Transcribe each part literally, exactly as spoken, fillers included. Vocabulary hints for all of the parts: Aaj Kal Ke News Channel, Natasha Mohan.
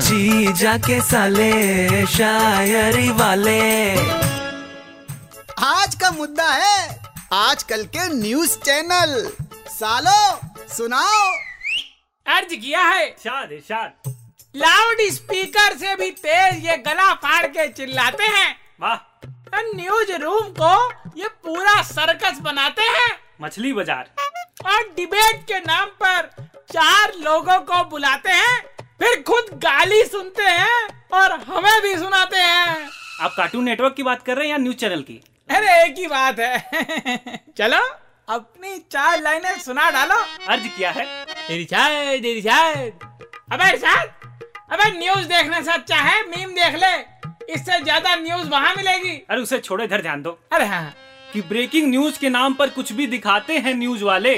जी जाके साले शायरी वाले। आज का मुद्दा है आज कल के न्यूज चैनल। सालो सुनाओ। अर्ज किया है शाद शाद। लाउड स्पीकर से भी तेज ये गला फाड़ के चिल्लाते हैं, वाह। न्यूज रूम को ये पूरा सर्कस बनाते हैं, मछली बाजार। और डिबेट के नाम पर चार लोगों को बुलाते हैं, फिर खुद गाली सुनते हैं और हमें भी सुनाते हैं। आप कार्टून नेटवर्क की बात कर रहे हैं या न्यूज चैनल की? अरे एक ही बात है। चलो अपनी चार लाइनें सुना डालो। अर्ज किया है इरशाद इरशाद। अबे इरशाद, अबे न्यूज देखने से अच्छा है मीम देख ले, इससे ज्यादा न्यूज वहाँ मिलेगी। अरे उसे छोड़ो, इधर ध्यान दो। अरे हाँ, कि ब्रेकिंग न्यूज के नाम पर कुछ भी दिखाते हैं न्यूज वाले।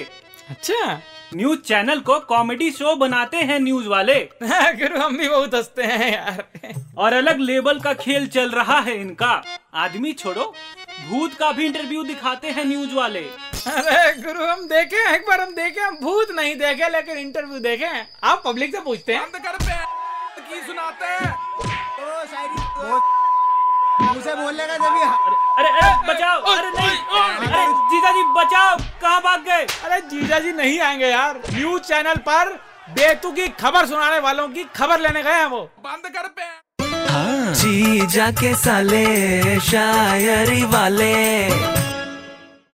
अच्छा, न्यूज चैनल को कॉमेडी शो बनाते हैं न्यूज वाले। गुरु हम भी बहुत हंसते हैं यार। और अलग लेवल का खेल चल रहा है इनका। आदमी छोड़ो, भूत का भी इंटरव्यू दिखाते हैं न्यूज वाले। अरे गुरु हम देखे एक बार, हम देखे, हम भूत नहीं देखे लेकिन इंटरव्यू देखे। आप पब्लिक से पूछते हैं की सुनाते हैं मुझे बोलने का जब। अरे अरे बचाओ, अरे नहीं, अरे जीजा जी बचाओ, कहाँ भाग गए? अरे जीजा जी नहीं आएंगे यार, न्यूज चैनल पर बेतुकी खबर सुनाने वालों की खबर लेने गए हैं वो। बंद कर पे। हाँ। जीजा के साले शायरी वाले।